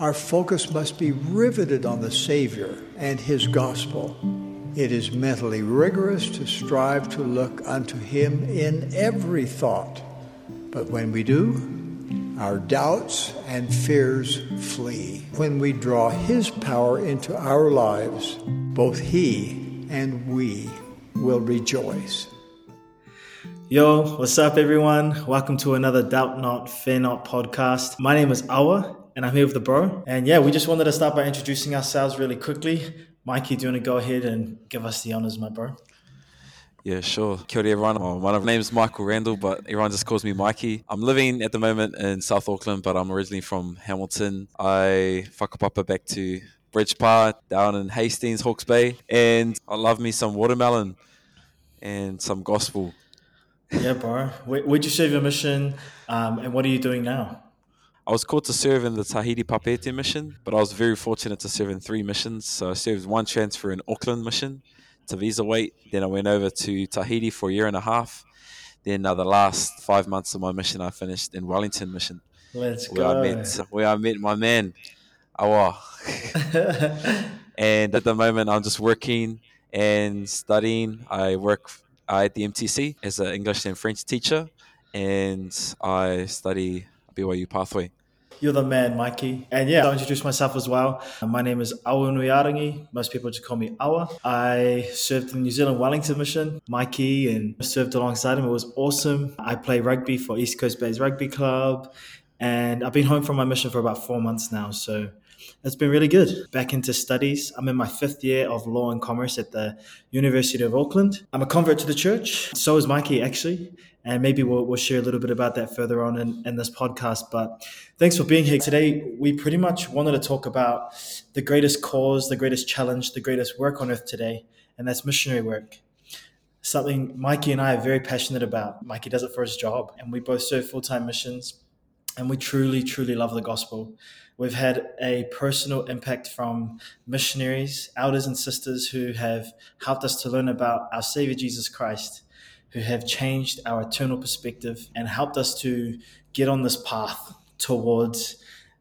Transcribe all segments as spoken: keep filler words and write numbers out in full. Our focus must be riveted on the Savior and his gospel. It is mentally rigorous to strive to look unto him in every thought. But when we do, our doubts and fears flee. When we draw his power into our lives, both he and we will rejoice. Yo, what's up everyone? Welcome to another Doubt Not, Fear Not podcast. My name is Awa. And I'm here with the bro. And yeah, we just wanted to start by introducing ourselves really quickly. Mikey, do you want to go ahead and give us the honors, my bro? Yeah, sure. Kia ora, everyone. My name is Michael Randall, but everyone just calls me Mikey. I'm living at the moment in South Auckland, but I'm originally from Hamilton. I whakapapa back to Bridge Park, down in Hastings, Hawke's Bay. And I love me some watermelon and some gospel. Yeah, bro. Where'd you serve your mission um, and what are you doing now? I was called to serve in the Tahiti Papeete mission, but I was very fortunate to serve in three missions. So I served one transfer in Auckland mission to visa wait. Then I went over to Tahiti for a year and a half. Then uh, the last five months of my mission, I finished in Wellington mission. Let's where go. I met, where I met my man, Awa. And at the moment, I'm just working and studying. I work at the M T C as an English and French teacher, and I study B Y U Pathway. You're the man, Mikey. And yeah, I'll introduce myself as well. My name is Awanuiarangi. Most people just call me Awa. I served in the New Zealand Wellington Mission, Mikey, and served alongside him. It was awesome. I play rugby for East Coast Bays Rugby Club. And I've been home from my mission for about four months now. So it's been really good. Back into studies. I'm in my fifth year of law and commerce at the University of Auckland. I'm a convert to the church. So is Mikey, actually. And maybe we'll, we'll share a little bit about that further on in, in this podcast. But thanks for being here. Today, we pretty much wanted to talk about the greatest cause, the greatest challenge, the greatest work on earth today, and that's missionary work. Something Mikey and I are very passionate about. Mikey does it for his job, and we both serve full-time missions, and we truly, truly love the gospel. We've had a personal impact from missionaries, elders and sisters who have helped us to learn about our Savior Jesus Christ, who have changed our eternal perspective and helped us to get on this path towards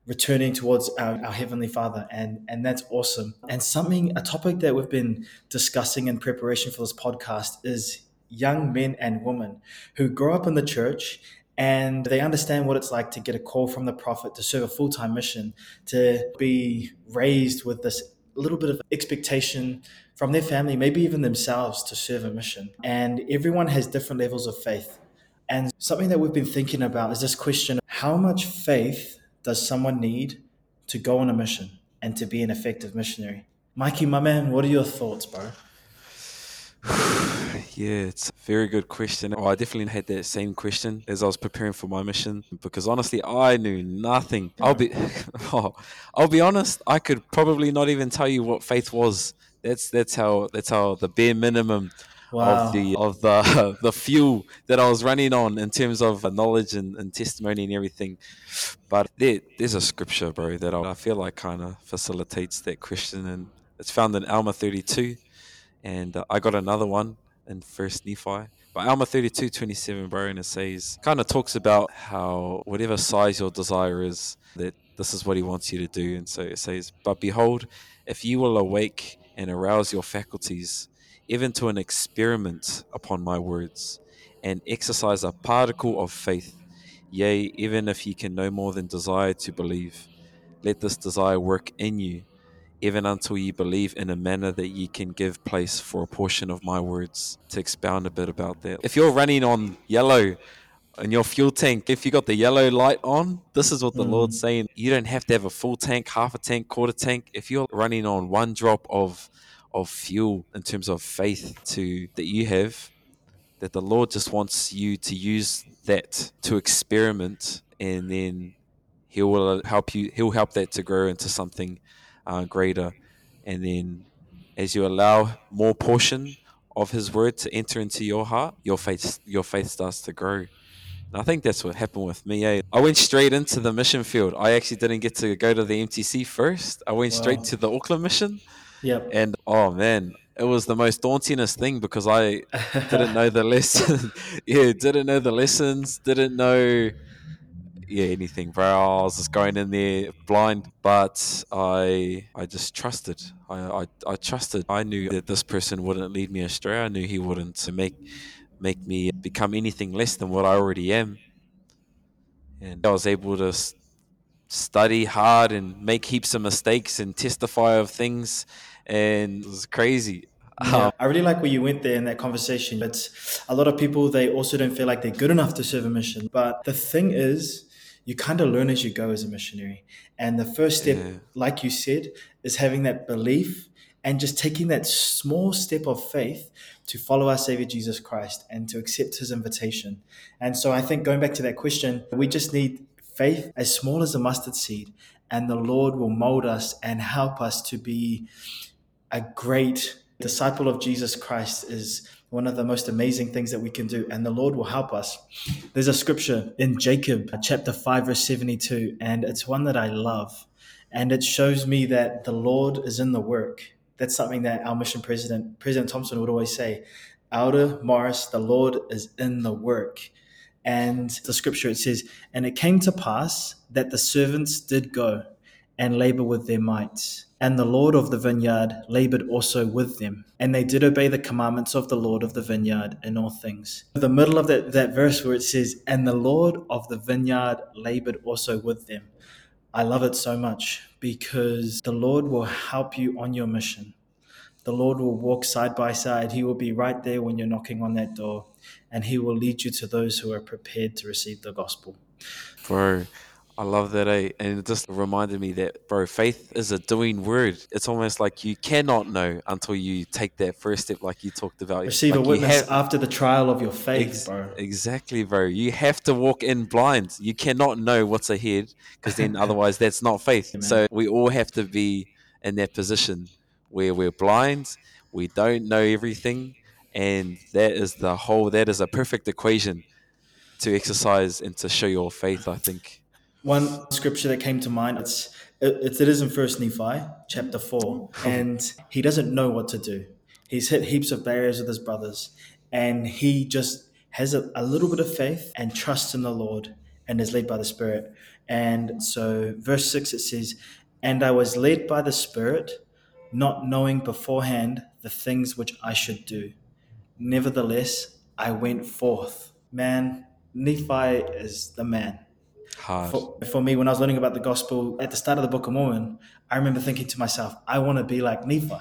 returning towards our, our Heavenly Father. And, and that's awesome. And something, a topic that we've been discussing in preparation for this podcast is young men and women who grow up in the church and they understand what it's like to get a call from the prophet, to serve a full-time mission, to be raised with this little bit of expectation from their family, maybe even themselves, to serve a mission. And everyone has different levels of faith. And something that we've been thinking about is this question: how much faith does someone need to go on a mission and to be an effective missionary? Mikey, my man, what are your thoughts, bro? Yeah, it's a very good question. Well, I definitely had that same question as I was preparing for my mission, because honestly, I knew nothing. I'll be, oh, I'll be honest. I could probably not even tell you what faith was. That's that's how that's how the bare minimum wow. of the of the the fuel that I was running on in terms of knowledge and, and testimony and everything. But there, there's a scripture, bro, that I feel like kind of facilitates that question, and it's found in Alma thirty-two. And uh, I got another one in First Nephi. But Alma thirty-two twenty-seven, bro, and it says, kind of talks about how whatever size your desire is, that this is what he wants you to do. And so it says, but behold, if you will awake and arouse your faculties, even to an experiment upon my words, and exercise a particle of faith, yea, even if ye can no more than desire to believe, let this desire work in you, even until ye believe in a manner that ye can give place for a portion of my words. To expound a bit about that. If you're running on yellow in your fuel tank, if you got the yellow light on, this is what the mm. Lord's saying. You don't have to have a full tank, half a tank, quarter tank. If you're running on one drop of of fuel in terms of faith to that you have, that the Lord just wants you to use that to experiment, and then he will help you. He'll help that to grow into something Uh, greater, and then as you allow more portion of his word to enter into your heart, your faith your faith starts to grow. And I think that's what happened with me. eh? I went straight into the mission field. I actually didn't get to go to the M T C first. I went wow. straight to the Auckland mission. Yep. And oh man, it was the most dauntingest thing, because I didn't know the lesson. yeah didn't know the lessons didn't know yeah, anything, bro. I was just going in there blind, but I I just trusted. I, I, I trusted. I knew that this person wouldn't lead me astray. I knew he wouldn't make make me become anything less than what I already am. And I was able to s- study hard and make heaps of mistakes and testify of things, and it was crazy. Yeah, I really like where you went there in that conversation. But a lot of people, they also don't feel like they're good enough to serve a mission. But the thing is, you kind of learn as you go as a missionary. And the first step, yeah. like you said, is having that belief and just taking that small step of faith to follow our Savior Jesus Christ and to accept his invitation. And so I think going back to that question, we just need faith as small as a mustard seed, and the Lord will mold us and help us to be a great disciple of Jesus Christ. Is one of the most amazing things that we can do, and the Lord will help us. There's a scripture in Jacob chapter five verse seventy-two, and it's one that I love, and it shows me that the Lord is in the work. That's something that our mission president, President Thompson, would always say, Elder Morris, the Lord is in the work. And the scripture, it says, and it came to pass that the servants did go and labor with their might. And the Lord of the vineyard labored also with them. And they did obey the commandments of the Lord of the vineyard in all things. The middle of that, that verse where it says, and the Lord of the vineyard labored also with them. I love it so much, because the Lord will help you on your mission. The Lord will walk side by side. He will be right there when you're knocking on that door. And he will lead you to those who are prepared to receive the gospel. Bro, I love that, eh? And it just reminded me that, bro, faith is a doing word. It's almost like you cannot know until you take that first step, like you talked about. Receive like a witness have, after the trial of your faith, ex- bro. Exactly, bro. You have to walk in blind. You cannot know what's ahead, because then otherwise that's not faith. Amen. So we all have to be in that position where we're blind, we don't know everything, and that is the whole, that is a perfect equation to exercise and to show your faith, I think. One scripture that came to mind, it's, it, it is in First Nephi chapter four, and he doesn't know what to do. He's hit heaps of barriers with his brothers, and he just has a, a little bit of faith and trusts in the Lord and is led by the Spirit. And so verse six, it says, and I was led by the Spirit, not knowing beforehand the things which I should do. Nevertheless, I went forth. Man, Nephi is the man. For, for me, when I was learning about the gospel at the start of the Book of Mormon, I remember thinking to myself, I want to be like Nephi.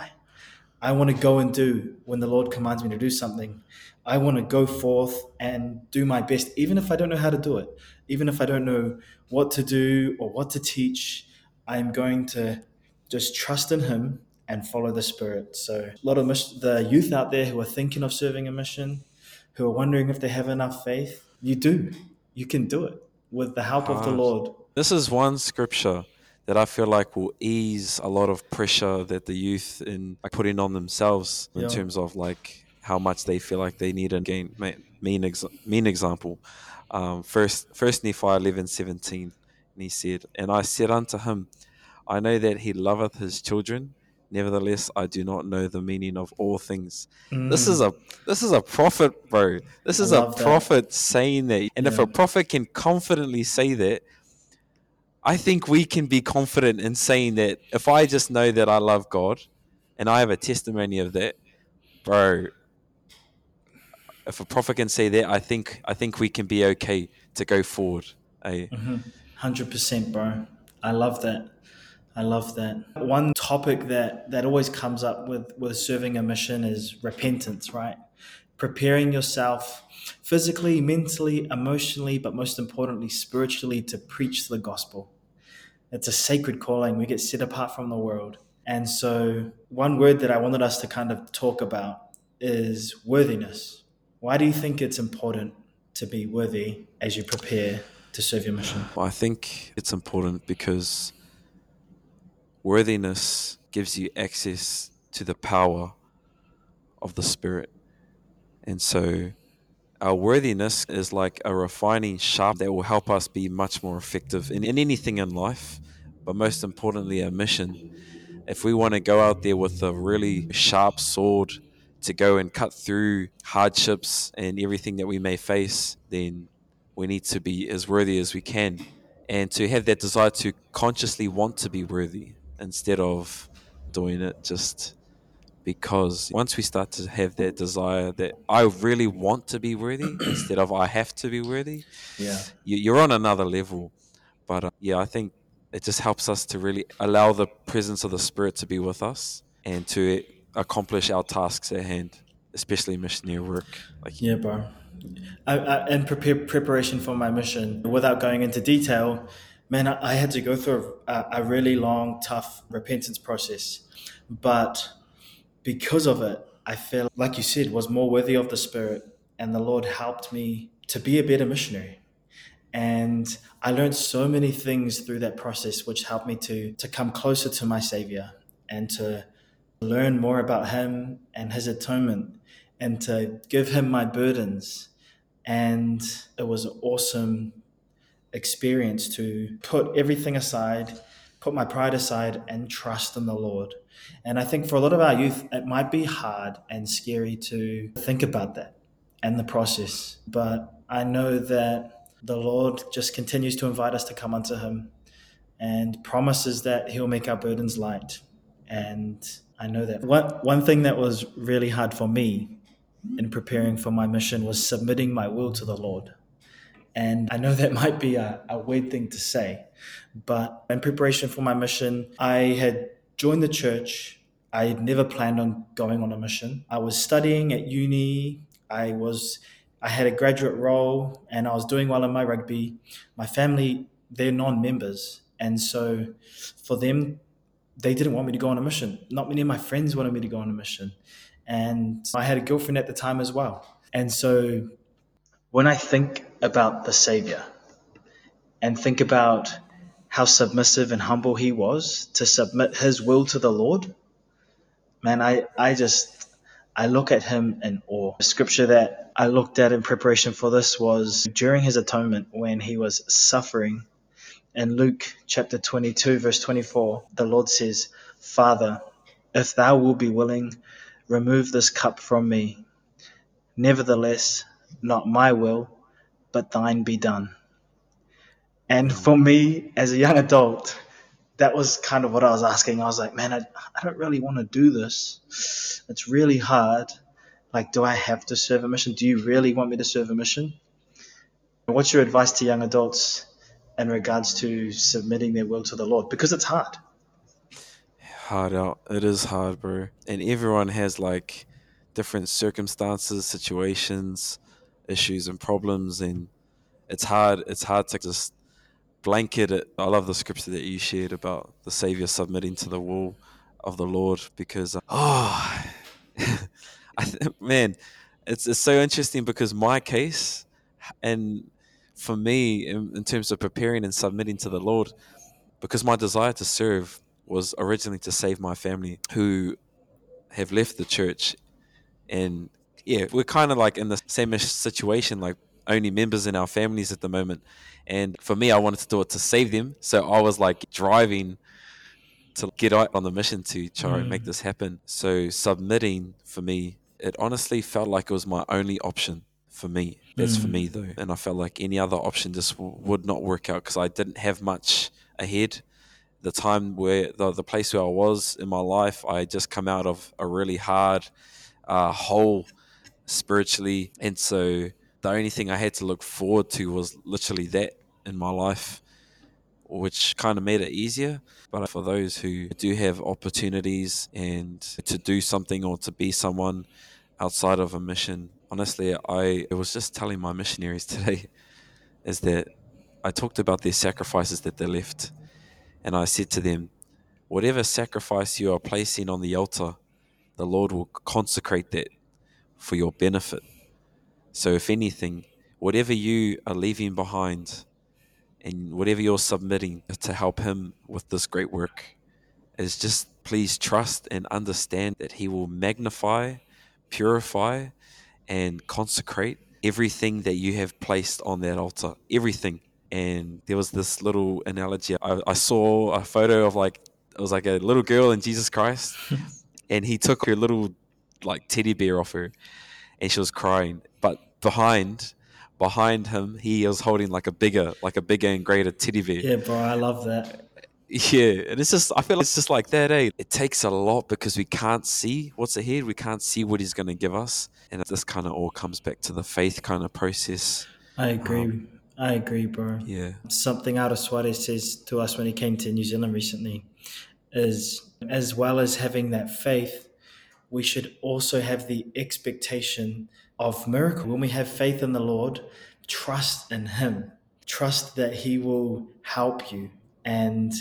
I want to go and do when the Lord commands me to do something. I want to go forth and do my best, even if I don't know how to do it. Even if I don't know what to do or what to teach, I am going to just trust in him and follow the Spirit. So a lot of mis- the youth out there who are thinking of serving a mission, who are wondering if they have enough faith, you do. You can do it. With the help of the Lord. This is one scripture that I feel like will ease a lot of pressure that the youth in like, putting on themselves in yeah. terms of like how much they feel like they need. A gain, mean, ex, mean example. Um, first, first Nephi eleven seventeen, and he said, and I said unto him, I know that he loveth his children. Nevertheless, I do not know the meaning of all things. Mm. This is a this is a prophet, bro. This is a prophet that. saying that. And yeah. if a prophet can confidently say that, I think we can be confident in saying that. If I just know that I love God and I have a testimony of that, bro, if a prophet can say that, I think I think we can be okay to go forward. Eh? Mm-hmm. one hundred percent, bro. I love that. I love that. One topic that, that always comes up with, with serving a mission is repentance, right? Preparing yourself physically, mentally, emotionally, but most importantly, spiritually, to preach the gospel. It's a sacred calling. We get set apart from the world. And so one word that I wanted us to kind of talk about is worthiness. Why do you think it's important to be worthy as you prepare to serve your mission? Well, I think it's important because worthiness gives you access to the power of the Spirit. And so our worthiness is like a refining sharp that will help us be much more effective in, in anything in life, but most importantly, our mission. If we want to go out there with a really sharp sword to go and cut through hardships and everything that we may face, then we need to be as worthy as we can. and to have that desire to consciously want to be worthy instead of doing it just because. Once we start to have that desire that I really want to be worthy instead of I have to be worthy, yeah, you, you're on another level. But uh, yeah, I think it just helps us to really allow the presence of the Spirit to be with us and to accomplish our tasks at hand, especially missionary work. Like, yeah, bro. I, I, in prepare, preparation for my mission, without going into detail, man, I, I had to go through a, a really long, tough repentance process. But because of it, I felt, like you said, was more worthy of the Spirit, and the Lord helped me to be a better missionary. And I learned so many things through that process, which helped me to to come closer to my Savior and to learn more about Him and His atonement and to give Him my burdens. And it was an awesome experience to put everything aside, put my pride aside, and trust in the Lord. And I think for a lot of our youth, it might be hard and scary to think about that and the process. But I know that the Lord just continues to invite us to come unto Him and promises that He'll make our burdens light. And I know that. One, one thing that was really hard for me in preparing for my mission was submitting my will to the Lord. And I know that might be a, a weird thing to say, but in preparation for my mission, I had joined the church. I had never planned on going on a mission. I was studying at uni. I was... I had a graduate role and I was doing well in my rugby. My family, they're non-members. And so for them, they didn't want me to go on a mission. Not many of my friends wanted me to go on a mission. And I had a girlfriend at the time as well. And so when I think about the Savior and think about how submissive and humble He was to submit His will to the Lord, man, I, I just... I look at Him in awe. The scripture that I looked at in preparation for this was during His atonement when He was suffering. In Luke chapter twenty-two, verse twenty-four, the Lord says, "Father, if thou wilt be willing, remove this cup from me. Nevertheless, not my will, but thine be done." And for me, as a young adult, that was kind of what I was asking. I was like, man, I, I don't really want to do this. It's really hard. Like, do I have to serve a mission? Do you really want me to serve a mission? What's your advice to young adults in regards to submitting their will to the Lord? Because it's hard. Hard out. It is hard, bro. And everyone has like different circumstances, situations, issues and problems. And it's hard. It's hard to just blanket it. I love the scripture that you shared about the Savior submitting to the will of the Lord, because oh I th- man it's, it's so interesting, because my case and for me in, in terms of preparing and submitting to the Lord, because my desire to serve was originally to save my family who have left the church, and yeah, we're kind of like in the same situation, like only members in our families at the moment. And for me, I wanted to do it to save them. So I was like driving to get out on the mission to try mm. and make this happen. So submitting for me, it honestly felt like it was my only option for me. That's mm. for me though. And I felt like any other option just w- would not work out because I didn't have much ahead. The time where the, the place where I was in my life, I had just come out of a really hard uh, hole spiritually. And so the only thing I had to look forward to was literally that in my life, which kind of made it easier. But for those who do have opportunities and to do something or to be someone outside of a mission, honestly, I, I was just telling my missionaries today is that I talked about their sacrifices that they left. And I said to them, whatever sacrifice you are placing on the altar, the Lord will consecrate that for your benefit. So if anything, whatever you are leaving behind and whatever you're submitting to help Him with this great work is just please trust and understand that He will magnify, purify, and consecrate everything that you have placed on that altar, everything. And there was this little analogy. I, I saw a photo of like, it was like a little girl in Jesus Christ and He took her little like teddy bear off her and she was crying. But behind behind him he is holding like a bigger, like a bigger and greater teddy bear. Yeah, bro, I love that. Yeah, and it's just, I feel like it's just like that, eh? It takes a lot because we can't see what's ahead. We can't see what he's going to give us. And this kind of all comes back to the faith kind of process. I agree. Um, I agree, bro. Yeah. Something Aro Suarez says to us when he came to New Zealand recently is, as well as having that faith, we should also have the expectation of miracle. When we have faith in the Lord, trust in him. Trust that he will help you. And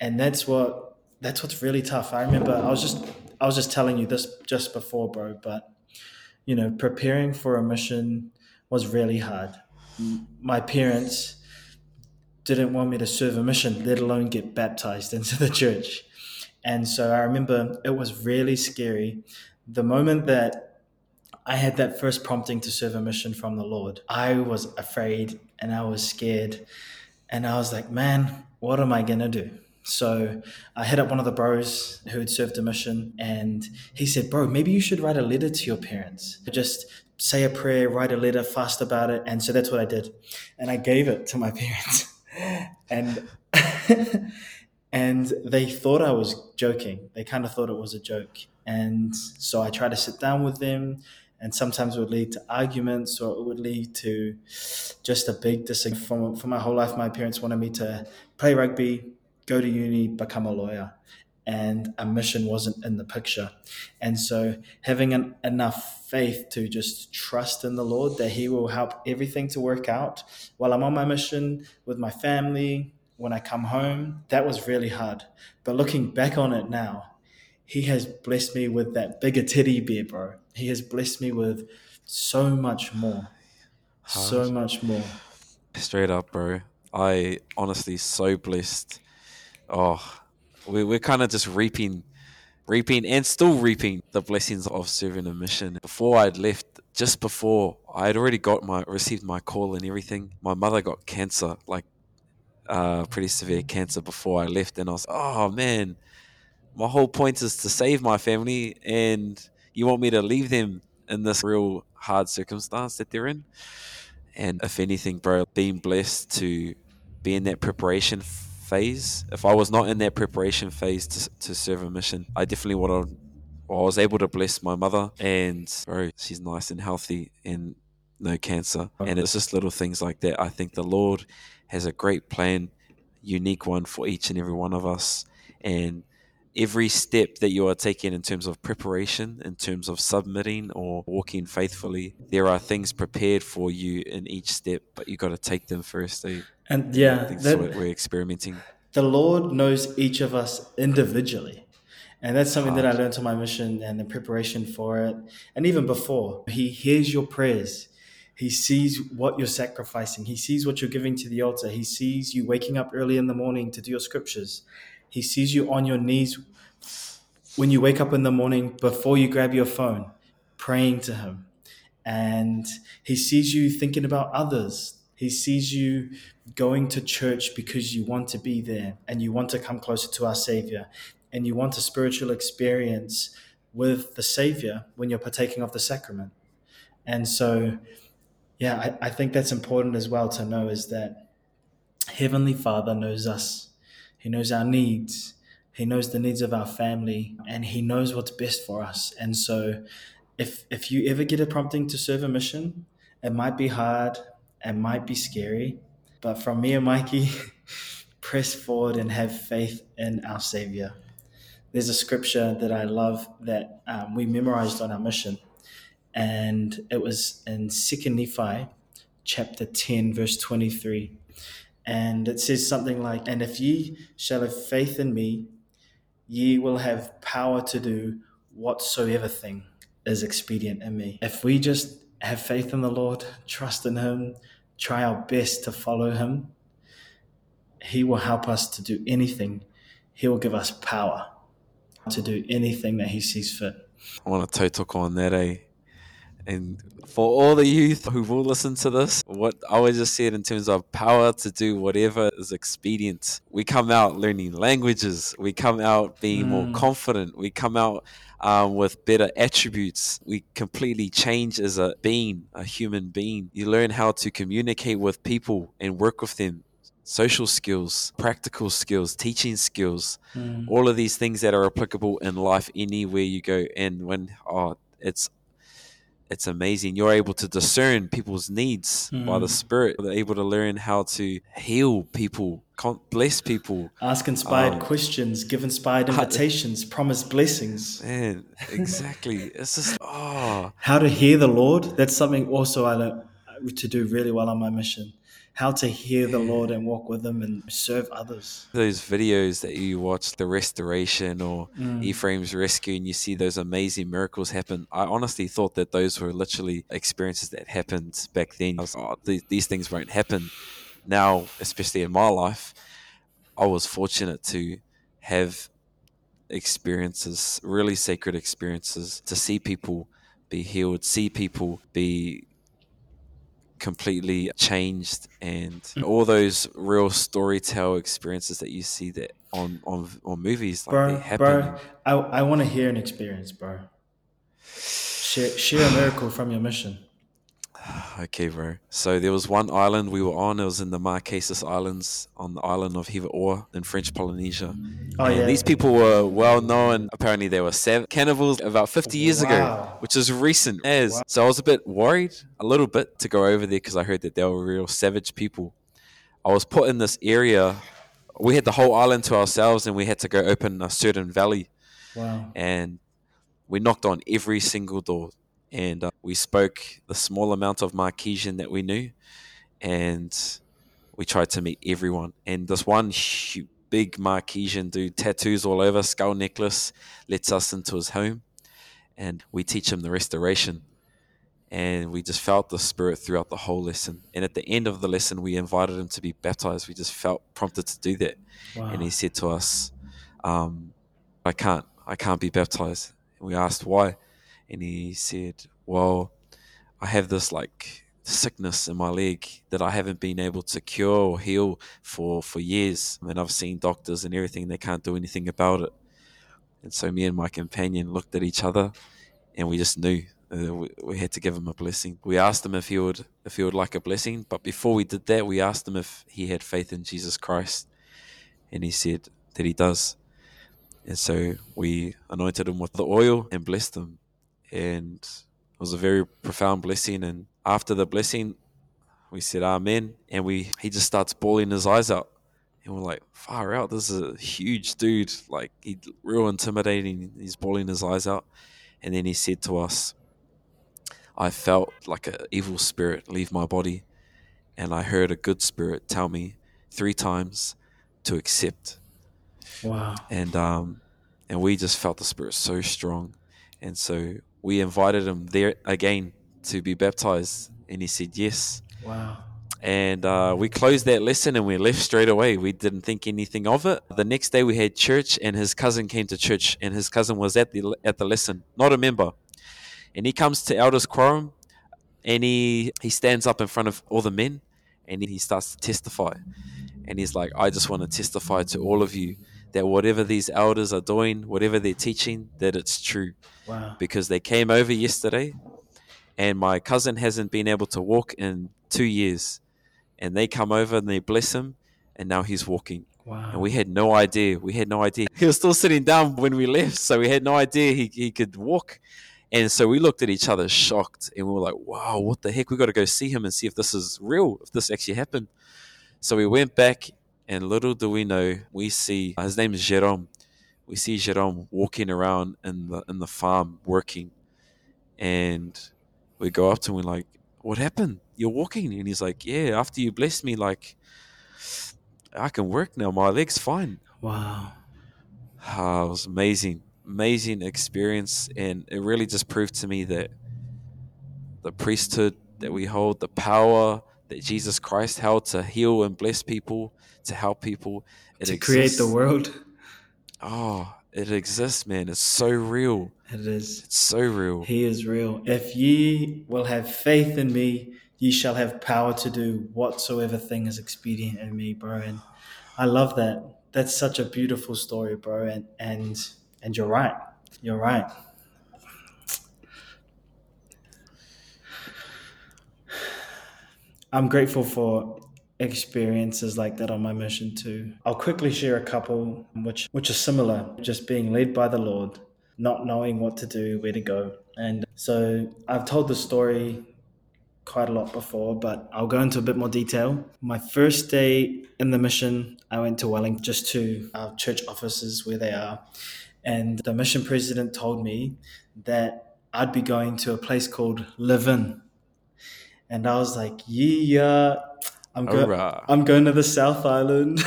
and that's what that's what's really tough. I remember I was just I was just telling you this just before, bro, but you know, preparing for a mission was really hard. My parents didn't want me to serve a mission, let alone get baptized into the church. And so I remember it was really scary. The moment that I had that first prompting to serve a mission from the Lord, I was afraid and I was scared. And I was like, man, what am I going to do? So I hit up one of the bros who had served a mission and he said, bro, maybe you should write a letter to your parents. Just say a prayer, write a letter, fast about it. And so that's what I did. And I gave it to my parents. and and they thought I was joking. They kind of thought it was a joke. And so I tried to sit down with them. And sometimes it would lead to arguments, or it would lead to just a big disagreement. From, from my whole life, my parents wanted me to play rugby, go to uni, become a lawyer. And a mission wasn't in the picture. And so having an, enough faith to just trust in the Lord that he will help everything to work out while I'm on my mission with my family, when I come home, that was really hard. But looking back on it now, he has blessed me with that bigger teddy bear, bro. He has blessed me with so much more. Hard. So much more. Straight up, bro. I honestly so blessed. Oh, we, we're kind of just reaping, reaping and still reaping the blessings of serving a mission. Before I'd left, just before, I had already got my received my call and everything. My mother got cancer, like uh, pretty severe cancer before I left. And I was, oh, man, my whole point is to save my family and you want me to leave them in this real hard circumstance that they're in. And if anything, bro, being blessed to be in that preparation phase. If I was not in that preparation phase to, to serve a mission, I definitely would have, well, I was able to bless my mother and, bro, she's nice and healthy and no cancer. And it's just little things like that. I think the Lord has a great plan, unique one for each and every one of us. And every step that you are taking in terms of preparation, in terms of submitting or walking faithfully, there are things prepared for you in each step, but you got to take them first. Eh? And yeah, that, that's what we're experimenting. The Lord knows each of us individually. And that's something Hard. that I learned on my mission and the preparation for it. And even before, he hears your prayers. He sees what you're sacrificing. He sees what you're giving to the altar. He sees you waking up early in the morning to do your scriptures. He sees you on your knees when you wake up in the morning before you grab your phone, praying to him. And he sees you thinking about others. He sees you going to church because you want to be there and you want to come closer to our Savior and you want a spiritual experience with the Savior when you're partaking of the sacrament. And so, yeah, I, I think that's important as well to know, is that Heavenly Father knows us. He knows our needs. He knows the needs of our family, and he knows what's best for us. And so if if you ever get a prompting to serve a mission, it might be hard, it might be scary, but from me and Mikey, press forward and have faith in our Savior. There's a scripture that I love that um, we memorized on our mission, and it was in Second Nephi chapter ten, verse twenty-three. And it says something like, and if ye shall have faith in me, ye will have power to do whatsoever thing is expedient in me. If we just have faith in the Lord, trust in him, try our best to follow him, he will help us to do anything. He will give us power to do anything that he sees fit. I want to toe talk on that, eh? And for all the youth who will listen to this, what I was just said in terms of power to do whatever is expedient, we come out learning languages. We come out being mm. more confident. We come out um, with better attributes. We completely change as a being, a human being. You learn how to communicate with people and work with them. Social skills, practical skills, teaching skills, mm. all of these things that are applicable in life anywhere you go. And when, oh, it's It's amazing. You're able to discern people's needs mm. by the Spirit. They're able to learn how to heal people, bless people. Ask inspired um, questions, give inspired invitations, uh, promise blessings. Man, exactly. It's just, oh. How to hear the Lord. That's something also I learned to do really well on my mission. How to hear the Lord and walk with Him and serve others. Those videos that you watch, the restoration or mm. Ephraim's rescue, and you see those amazing miracles happen. I honestly thought that those were literally experiences that happened back then. I was like, oh, th- these things won't happen. Now, especially in my life, I was fortunate to have experiences, really sacred experiences, to see people be healed, see people be completely changed, and all those real storytell experiences that you see that on on, on movies, like, bro, they happen. Bro, I, I want to hear an experience, bro. Share, share a miracle from your mission. Okay, bro. So there was one island we were on. It was in the Marquesas Islands, on the island of Hiva Oa in French Polynesia. Oh, and yeah. These people were well known. Apparently, they were sav- cannibals about fifty years wow. ago, which is recent as. Wow. So I was a bit worried, a little bit, to go over there because I heard that they were real savage people. I was put in this area. We had the whole island to ourselves, and we had to go open a certain valley. Wow. And we knocked on every single door. And uh, we spoke the small amount of Marquesian that we knew, and we tried to meet everyone. And this one huge, big Marquesian dude, tattoos all over, skull necklace, lets us into his home, and we teach him the restoration. And we just felt the Spirit throughout the whole lesson. And at the end of the lesson, we invited him to be baptized. We just felt prompted to do that. Wow. And he said to us, um, I can't, I can't be baptized. And we asked why. And he said, well, I have this like sickness in my leg that I haven't been able to cure or heal for, for years. I mean, I've seen doctors and everything. They can't do anything about it. And so me and my companion looked at each other, and we just knew uh, we, we had to give him a blessing. We asked him if he would if he would like a blessing. But before we did that, we asked him if he had faith in Jesus Christ. And he said that he does. And so we anointed him with the oil and blessed him. And it was a very profound blessing. And after the blessing, we said amen, and we he just starts bawling his eyes out, and we're like, far out, this is a huge dude, like, he real intimidating. He's bawling his eyes out, and then he said to us, I felt like an evil spirit leave my body, and I heard a good spirit tell me three times to accept. Wow. And um and we just felt the Spirit so strong, and so we invited him there again to be baptized, and he said yes. Wow. And uh, we closed that lesson, and we left straight away. We didn't think anything of it. The next day we had church, and his cousin came to church, and his cousin was at the at the lesson, not a member. And he comes to Elders Quorum, and he, he stands up in front of all the men, and he starts to testify. And he's like, I just want to testify to all of you that whatever these elders are doing, whatever they're teaching, that it's true. Wow. Because they came over yesterday, and my cousin hasn't been able to walk in two years. And they come over and they bless him, and now he's walking. Wow. And we had no idea. We had no idea. He was still sitting down when we left, so we had no idea he, he could walk. And so we looked at each other shocked, and we were like, wow, what the heck? We've got to go see him and see if this is real, if this actually happened. So we went back, and little do we know, we see, his name is Jerome. We see Jerome walking around in the in the farm working. And we go up to him, and we're like, what happened? You're walking? And he's like, yeah, after you blessed me, like, I can work now. My leg's fine. Wow. Ah, it was amazing. Amazing experience. And it really just proved to me that the priesthood that we hold, the power that Jesus Christ held to heal and bless people, to help people, it to exists. Create the world. Oh, It exists, man. It's so real. It is. It's so real. He is real. If ye will have faith in me, ye shall have power to do whatsoever thing is expedient in me, bro. And I love that. That's such a beautiful story, bro. And and and you're right. You're right. I'm grateful for experiences like that on my mission too. I'll quickly share a couple which which are similar, just being led by the Lord, not knowing what to do, where to go. And so I've told the story quite a lot before, but I'll go into a bit more detail. My first day in the mission, I went to Wellington, just to our church offices where they are. And the mission president told me that I'd be going to a place called Levin. And I was like, yeah, I'm, go- I'm going to the South Island.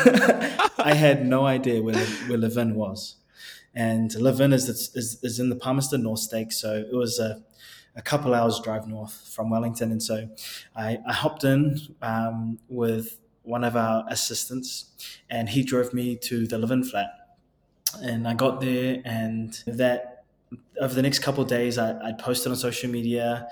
I had no idea where, where Levin was. And Levin is, is is in the Palmerston North Stake. So it was a, a couple hours drive north from Wellington. And so I, I hopped in um, with one of our assistants, and he drove me to the Levin flat. And I got there, and that over the next couple of days, I, I posted on social media.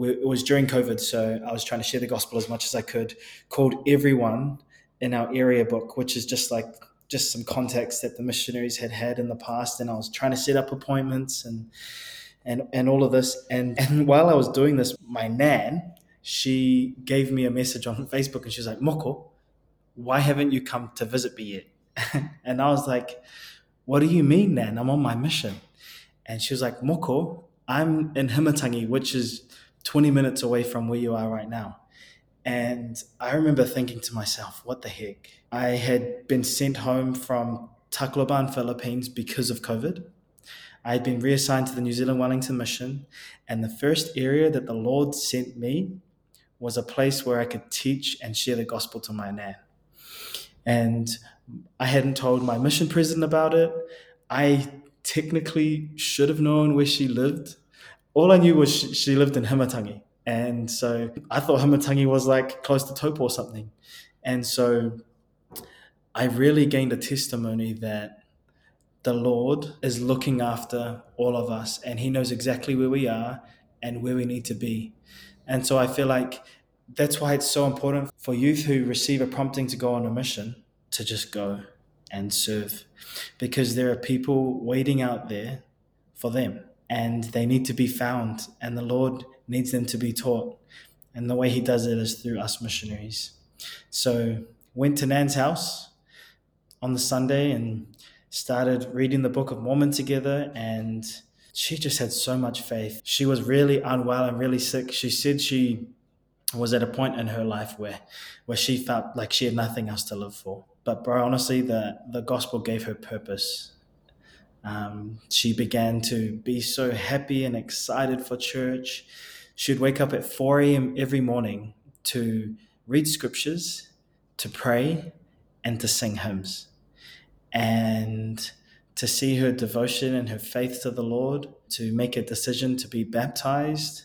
It was during COVID, so I was trying to share the gospel as much as I could, called everyone in our area book, which is just like just some context that the missionaries had had in the past. And I was trying to set up appointments and and and all of this. And, and while I was doing this, my nan, she gave me a message on Facebook, and she was like, Moko, why haven't you come to visit me yet? And I was like, what do you mean, Nan? I'm on my mission. And she was like, Moko, I'm in Himatangi, which is twenty minutes away from where you are right now. And I remember thinking to myself, what the heck? I had been sent home from Tacloban, Philippines because of COVID. I had been reassigned to the New Zealand Wellington Mission. And the first area that the Lord sent me was a place where I could teach and share the gospel to my nan. And I hadn't told my mission president about it. I technically should have known where she lived. All I knew was she, she lived in Himatangi. And so I thought Himatangi was like close to Taupo or something. And so I really gained a testimony that the Lord is looking after all of us, and he knows exactly where we are and where we need to be. And so I feel like that's why it's so important for youth who receive a prompting to go on a mission to just go and serve, because there are people waiting out there for them. And they need to be found, and the Lord needs them to be taught. And the way he does it is through us missionaries. So went to Nan's house on the Sunday and started reading the Book of Mormon together, and she just had so much faith. She was really unwell and really sick. She said she was at a point in her life where where she felt like she had nothing else to live for. But bro, honestly, the, the gospel gave her purpose. Um, she began to be so happy and excited for church. She'd wake up at four a.m. every morning to read scriptures, to pray, and to sing hymns. And to see her devotion and her faith to the Lord, to make a decision to be baptized,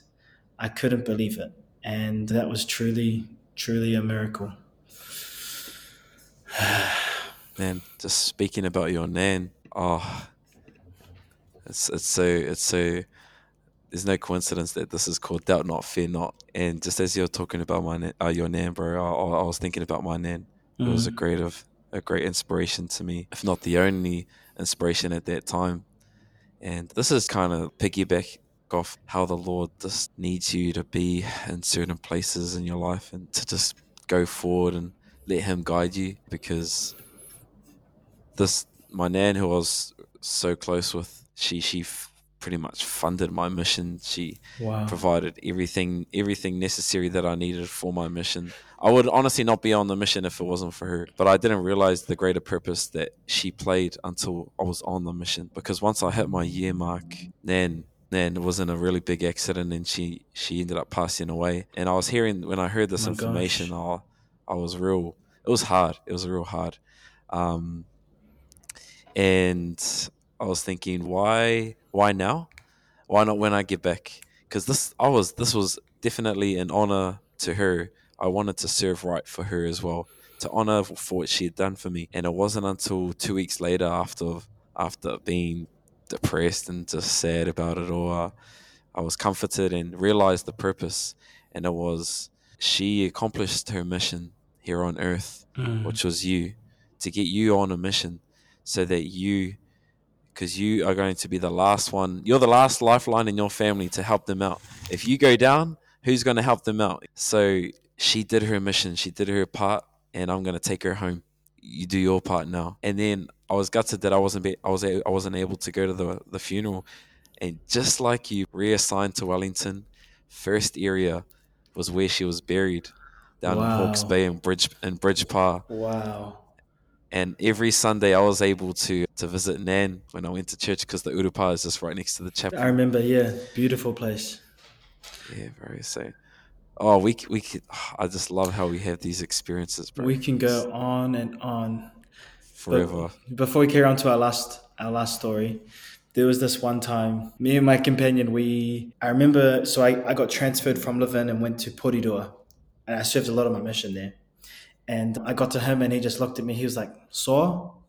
I couldn't believe it. And that was truly, truly a miracle. Man, just speaking about your nan, oh... It's it's so it's so. There's no coincidence that this is called Doubt Not, Fear Not. And just as you're talking about my uh, your nan, bro, I, I was thinking about my nan. Mm. It was a great of a great inspiration to me, if not the only inspiration at that time. And this is kind of piggyback off how the Lord just needs you to be in certain places in your life and to just go forward and let Him guide you. Because this my nan, who I was so close with. She she f- pretty much funded my mission. She wow. provided everything everything necessary that I needed for my mission. I would honestly not be on the mission if it wasn't for her. But I didn't realize the greater purpose that she played until I was on the mission. Because once I hit my year mark, Nan Nan was in a really big accident, and she, she ended up passing away. And I was hearing when I heard this oh information, I, I was real. It was hard. It was real hard. Um, and. I was thinking, why, why now? Why not when I get back? Because this, I was, this was definitely an honor to her. I wanted to serve right for her as well, to honor for what she had done for me. And it wasn't until two weeks later, after after being depressed and just sad about it all, I was comforted and realized the purpose, and it was she accomplished her mission here on earth, mm. which was you, to get you on a mission so that you, because you are going to be the last one, you're the last lifeline in your family to help them out. If you go down, who's going to help them out? So she did her mission, she did her part, and I'm going to take her home. You do your part now. And then I was gutted that I wasn't be, I was I wasn't able to go to the the funeral. And just like you, reassigned to Wellington, first area was where she was buried, down wow. in Hawke's Bay and Bridge and Bridge Par. Wow. And every Sunday I was able to, to visit Nan when I went to church, because the Urupa is just right next to the chapel. I remember, yeah, beautiful place. Yeah, very so. Oh, we we could. Oh, I just love how we have these experiences, bro. We can go on and on forever. But before we carry on to our last our last story, there was this one time, me and my companion, we I remember. So I, I got transferred from Levin and went to Porirua, and I served a lot of my mission there. And I got to him, and he just looked at me. He was like, "So,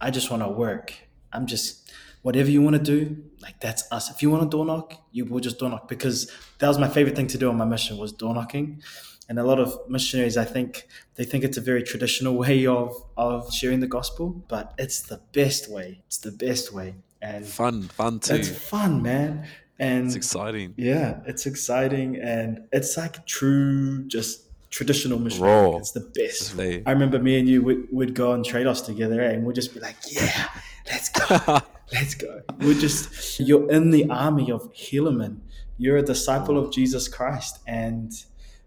I just want to work. I'm just." Whatever you want to do, like, that's us. If you want to door knock, you will just door knock, because that was my favorite thing to do on my mission, was door knocking. And a lot of missionaries, I think, they think it's a very traditional way of, of sharing the gospel, but it's the best way. It's the best way. And fun, fun too. It's fun, man. And it's exciting. Yeah, it's exciting. And it's like true, just traditional missionary. Raw. It's the best. They... I remember me and you would would go on trade-offs together, and we'd just be like, yeah, let's go. Let's go. We're just, you're in the army of Helaman. You're a disciple of Jesus Christ, and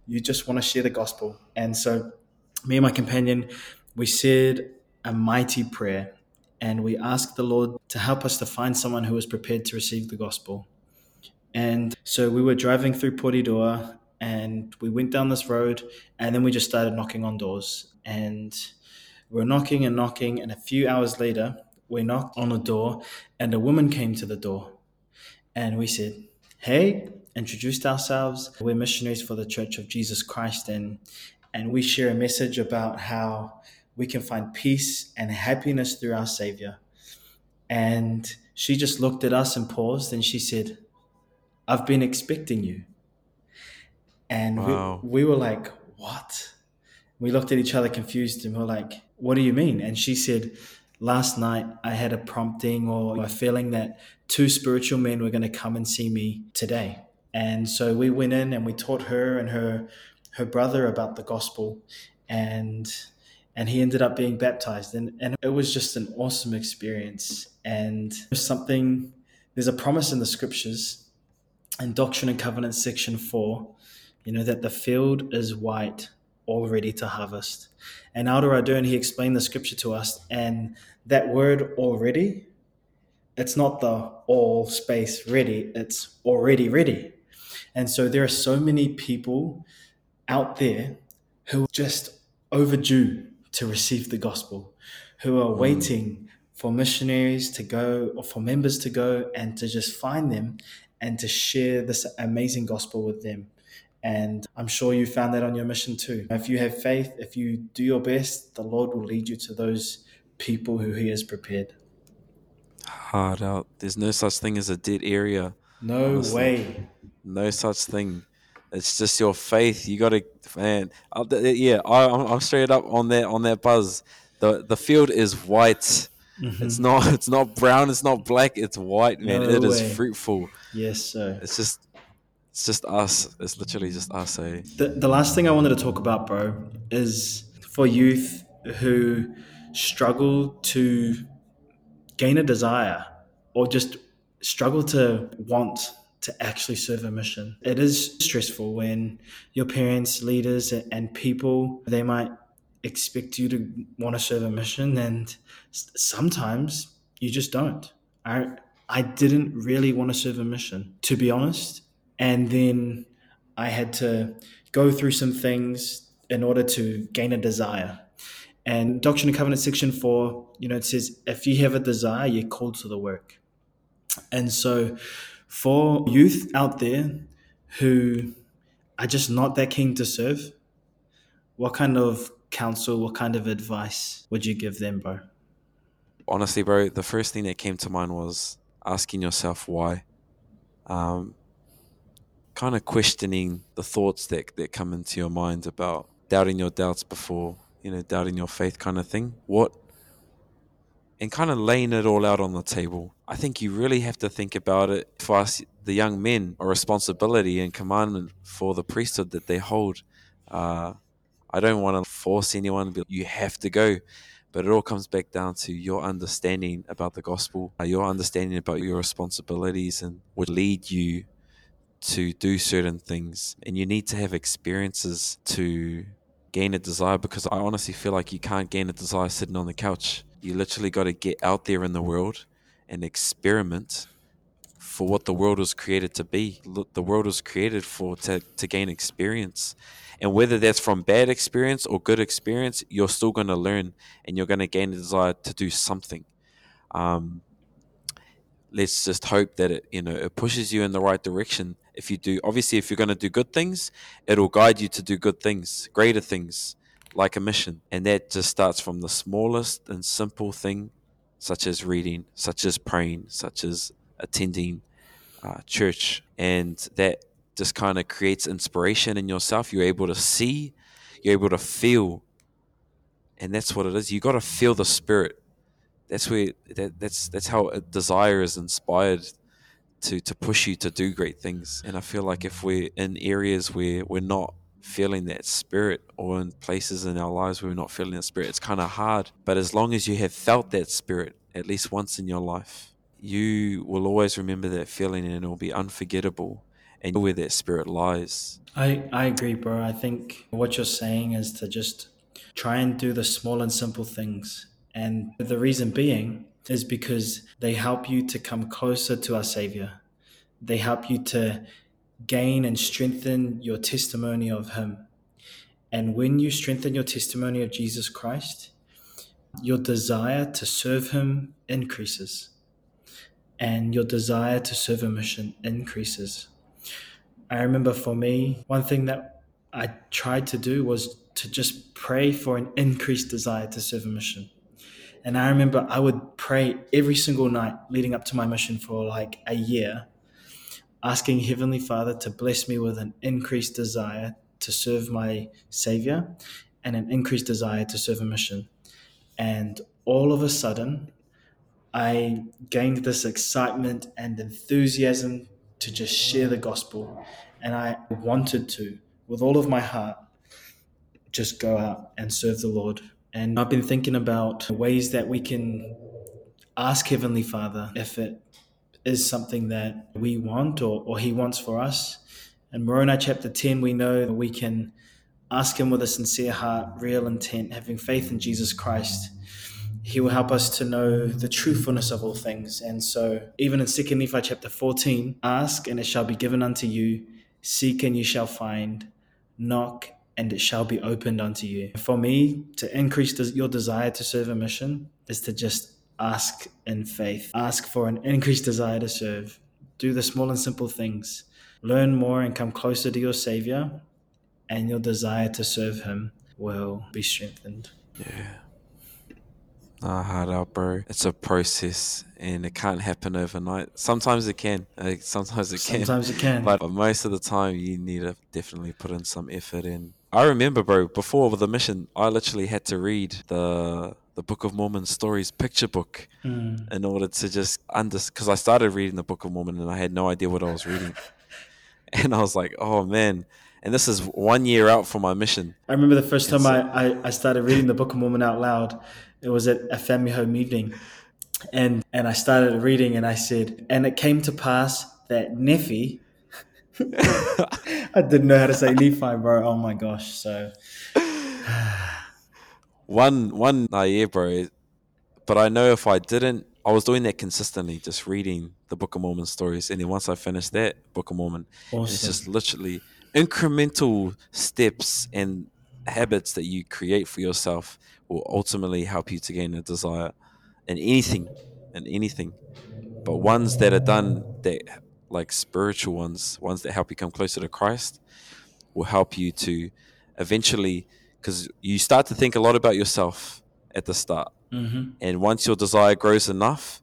you just want to share the gospel. And so me and my companion, we said a mighty prayer, and we asked the Lord to help us to find someone who was prepared to receive the gospel. And so we were driving through Porirua, and we went down this road, and then we just started knocking on doors. And we're knocking and knocking, and a few hours later, we knocked on a door, and a woman came to the door, and we said, hey, introduced ourselves. We're missionaries for the Church of Jesus Christ, and and we share a message about how we can find peace and happiness through our Savior. And she just looked at us and paused, and she said, I've been expecting you. And wow. we, we were like, what? We looked at each other confused, and we were like, what do you mean? And she said, last night, I had a prompting or a feeling that two spiritual men were going to come and see me today. And so we went in, and we taught her and her her brother about the gospel, and and he ended up being baptized. And, and it was just an awesome experience. And there's something, there's a promise in the scriptures in Doctrine and Covenants section four, you know, that the field is white, all ready to harvest. And Elder Ardern, he explained the scripture to us, and that word already, it's not the all space ready, it's already ready. And so there are so many people out there who are just overdue to receive the gospel, who are waiting for missionaries to go, or for members to go, and to just find them and to share this amazing gospel with them. And I'm sure you found that on your mission too. If you have faith, if you do your best, the Lord will lead you to those people who he has prepared. Hard out. There's no such thing as a dead area. No honestly. Way. No such thing. It's just your faith. You got to, man. I'll, yeah, I, I'm straight up on that on that buzz. The the field is white. Mm-hmm. It's not. It's not brown. It's not black. It's white, man. No it way. Is fruitful. Yes, sir. It's just. It's just us. It's literally just us, eh? The, the last thing I wanted to talk about, bro, is for youth who struggle to gain a desire, or just struggle to want to actually serve a mission. It is stressful when your parents, leaders, and people, they might expect you to want to serve a mission, and sometimes you just don't. I, I didn't really want to serve a mission, to be honest. And then I had to go through some things in order to gain a desire. And Doctrine and Covenant section four, you know, it says, if you have a desire, you're called to the work. And so for youth out there who are just not that keen to serve, what kind of counsel, what kind of advice would you give them, bro? honestly, bro, the first thing that came to mind was asking yourself why. Um, kind of questioning the thoughts that, that come into your mind about doubting your doubts before, you know, doubting your faith kind of thing. What? And kind of laying it all out on the table. I think you really have to think about it. For us, the young men, a responsibility and commandment for the priesthood that they hold. Uh, I don't want to force anyone, but you have to go. But it all comes back down to your understanding about the gospel, your understanding about your responsibilities, and would lead you to do certain things. And you need to have experiences to gain a desire, because I honestly feel like you can't gain a desire sitting on the couch. You literally got to get out there in the world and experiment for what the world was created to be. The world was created for to, to gain experience. And whether that's from bad experience or good experience, you're still going to learn and you're going to gain a desire to do something. Um, let's just hope that it, you know, it pushes you in the right direction. If you do, obviously, if you're going to do good things, it'll guide you to do good things, greater things, like a mission. And that just starts from the smallest and simple thing, such as reading, such as praying, such as attending uh, church. And that just kind of creates inspiration in yourself. You're able to see, you're able to feel, and that's what it is. You got to feel the Spirit. That's where that, that's that's how a desire is inspired to to push you to do great things. And I feel like if we're in areas where we're not feeling that Spirit, or in places in our lives where we're not feeling that Spirit, it's kind of hard. But as long as you have felt that Spirit at least once in your life, you will always remember that feeling, and it will be unforgettable. And where that Spirit lies. I, I agree, bro. I think what you're saying is to just try and do the small and simple things. And the reason being is because they help you to come closer to our Savior. They help you to gain and strengthen your testimony of Him. And when you strengthen your testimony of Jesus Christ, your desire to serve Him increases. And your desire to serve a mission increases. I remember for me, one thing that I tried to do was to just pray for an increased desire to serve a mission. And I remember I would pray every single night leading up to my mission for like a year, asking Heavenly Father to bless me with an increased desire to serve my Savior and an increased desire to serve a mission. And all of a sudden, I gained this excitement and enthusiasm to just share the gospel, and I wanted to, with all of my heart, just go out and serve the Lord. And I've been thinking about ways that we can ask Heavenly Father if it is something that we want, or, or He wants for us. In Moroni chapter ten, we know we can ask Him with a sincere heart, real intent, having faith in Jesus Christ. He will help us to know the truthfulness of all things. And so even in Second Nephi chapter fourteen, ask and it shall be given unto you, seek and you shall find, knock and it shall be opened unto you. For me, to increase your desire to serve a mission is to just ask in faith. Ask for an increased desire to serve. Do the small and simple things. Learn more and come closer to your Savior, and your desire to serve Him will be strengthened. Yeah. Nah, hard out, bro. It's a process, and it can't happen overnight. Sometimes it can. Like, sometimes it can. Sometimes it can. But most of the time, you need to definitely put in some effort. And I remember, bro, before the mission, I literally had to read the the Book of Mormon stories picture book mm. in order to just understand. Because I started reading the Book of Mormon, and I had no idea what I was reading. And I was like, oh, man. And this is one year out from my mission. I remember the first time so- I, I, I started reading the Book of Mormon out loud. It was at a family home evening, and and I started reading, and I said, and it came to pass that Nephi, I didn't know how to say Nephi, bro. Oh my gosh! So one one uh, yeah, bro. But I know if I didn't, I was doing that consistently, just reading the Book of Mormon stories, and then once I finished that Book of Mormon, awesome. It's just literally incremental steps and habits that you create for yourself will ultimately help you to gain a desire in anything, in anything. But ones that are done, that like spiritual ones, ones that help you come closer to Christ, will help you to eventually, because you start to think a lot about yourself at the start. Mm-hmm. And once your desire grows enough,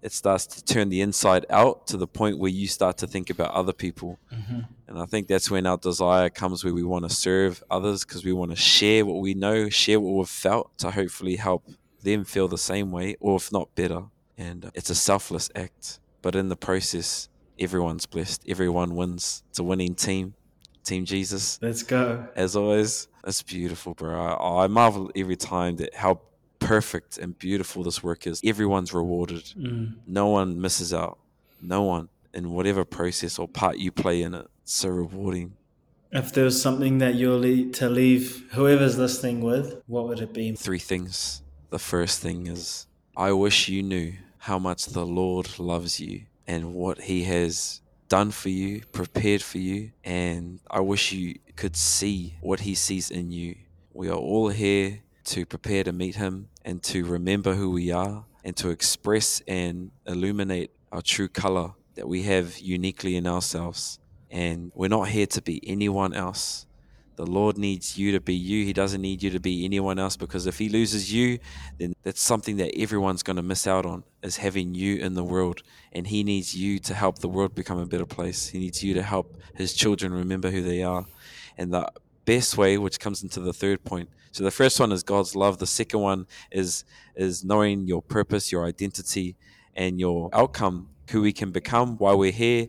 it starts to turn the inside out to the point where you start to think about other people. Mm-hmm. And I think that's when our desire comes, where we want to serve others because we want to share what we know, share what we've felt, to hopefully help them feel the same way, or if not better. And it's a selfless act. But in the process, everyone's blessed. Everyone wins. It's a winning team. Team Jesus. Let's go. As always, it's beautiful, bro. I, I marvel every time that how perfect and beautiful this work is. Everyone's rewarded. Mm. No one misses out. No one, in whatever process or part you play in it. It's so rewarding. If there was something that you're le- to leave whoever's listening with, what would it be? Three things. The first thing is, I wish you knew how much the Lord loves you and what he has done for you, prepared for you, and I wish you could see what he sees in you. We are all here to prepare to meet him and to remember who we are and to express and illuminate our true color that we have uniquely in ourselves. And we're not here to be anyone else. The Lord needs you to be you. He doesn't need you to be anyone else, because if he loses you, then that's something that everyone's going to miss out on, is having you in the world. And he needs you to help the world become a better place. He needs you to help his children remember who they are. And the best way, which comes into the third point. So the first one is God's love. The second one is, is knowing your purpose, your identity, and your outcome, who we can become, why we're here,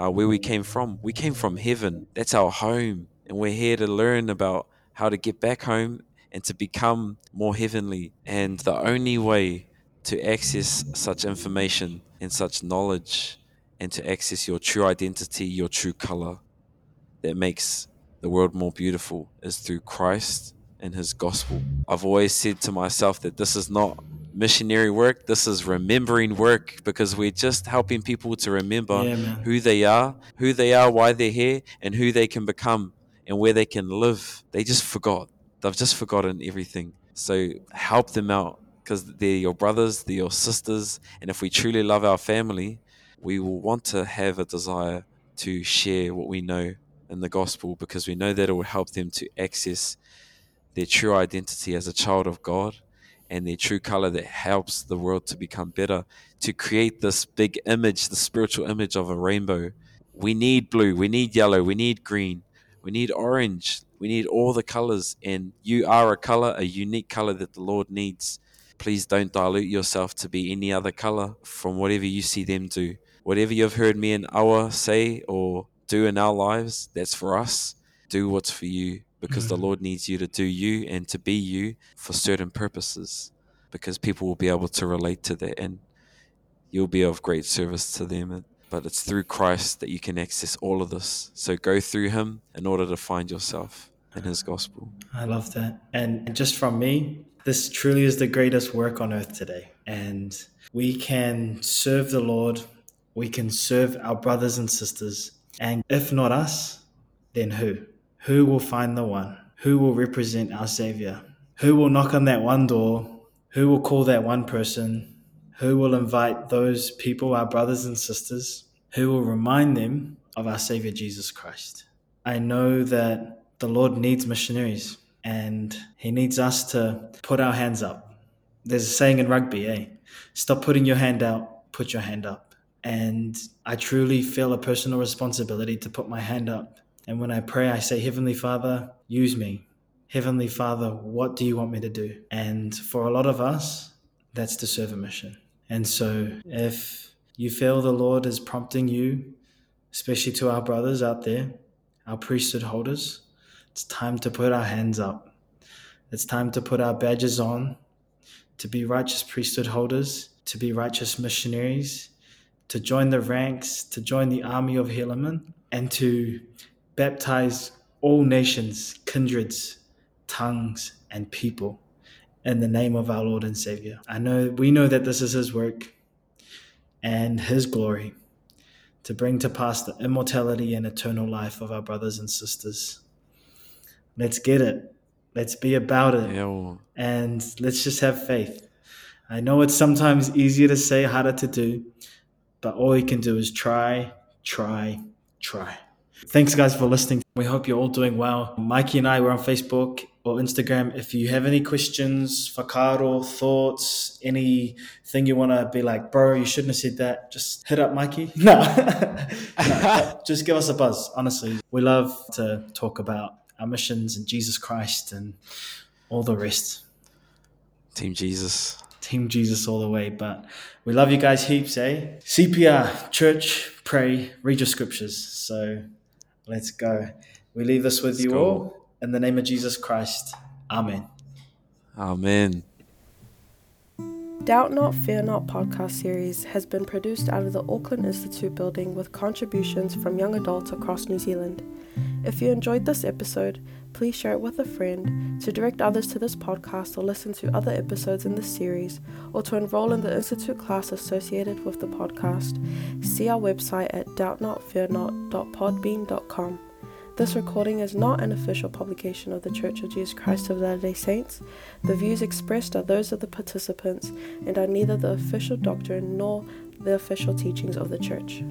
uh, where we came from. We came from heaven. That's our home. And we're here to learn about how to get back home and to become more heavenly. And the only way to access such information and such knowledge and to access your true identity, your true color that makes the world more beautiful, is through Christ and his gospel. I've always said to myself that this is not missionary work. This is remembering work, because we're just helping people to remember yeah, who they are, who they are, why they're here, and who they can become. And where they can live. They just forgot. They've just forgotten everything. So help them out, because they're your brothers, they're your sisters. And if we truly love our family, we will want to have a desire to share what we know in the gospel, because we know that it will help them to access their true identity as a child of God and their true color that helps the world to become better, to create this big image, the spiritual image of a rainbow. We need blue, we need yellow, we need green. We need orange. We need all the colors. And you are a color, a unique color that the Lord needs. Please don't dilute yourself to be any other color from whatever you see them do. Whatever you've heard me and Awa say or do in our lives, that's for us. Do what's for you, because mm-hmm. the Lord needs you to do you and to be you for certain purposes, because people will be able to relate to that and you'll be of great service to them. But it's through Christ that you can access all of this. So go through him in order to find yourself in his gospel. I love that. And just from me, this truly is the greatest work on earth today. And we can serve the Lord. We can serve our brothers and sisters. And if not us, then who? Who will find the one? Who will represent our Savior? Who will knock on that one door? Who will call that one person? Who will invite those people, our brothers and sisters, who will remind them of our Savior Jesus Christ? I know that the Lord needs missionaries, and he needs us to put our hands up. There's a saying in rugby, eh? Stop putting your hand out, put your hand up. And I truly feel a personal responsibility to put my hand up. And when I pray, I say, Heavenly Father, use me. Heavenly Father, what do you want me to do? And for a lot of us, that's to serve a mission. And so if you feel the Lord is prompting you, especially to our brothers out there, our priesthood holders, it's time to put our hands up. It's time to put our badges on, to be righteous priesthood holders, to be righteous missionaries, to join the ranks, to join the army of Helaman, and to baptize all nations, kindreds, tongues, and people in the name of our Lord and Savior. I know, we know that this is his work and his glory, to bring to pass the immortality and eternal life of our brothers and sisters. Let's get it. Let's be about it. Yeah. And let's just have faith. I know it's sometimes easier to say, harder to do, but all you can do is try, try, try. Thanks, guys, for listening. We hope you're all doing well. Mikey and I were on Facebook or Instagram. If you have any questions, whakaaro, thoughts, anything you want to be like, bro, you shouldn't have said that, just hit up Mikey. No. no just give us a buzz, honestly. We love to talk about our missions and Jesus Christ and all the rest. Team Jesus. Team Jesus all the way. But we love you guys heaps, eh? C P R, church, pray, read your scriptures. So let's go. We leave this with let's you go. all. In the name of Jesus Christ. Amen. Amen. Doubt Not, Fear Not podcast series has been produced out of the Auckland Institute building with contributions from young adults across New Zealand. If you enjoyed this episode, please share it with a friend. To direct others to this podcast or listen to other episodes in this series, or to enroll in the Institute class associated with the podcast, see our website at doubt not fear not dot podbean dot com. This recording is not an official publication of The Church of Jesus Christ of Latter-day Saints. The views expressed are those of the participants and are neither the official doctrine nor the official teachings of the Church.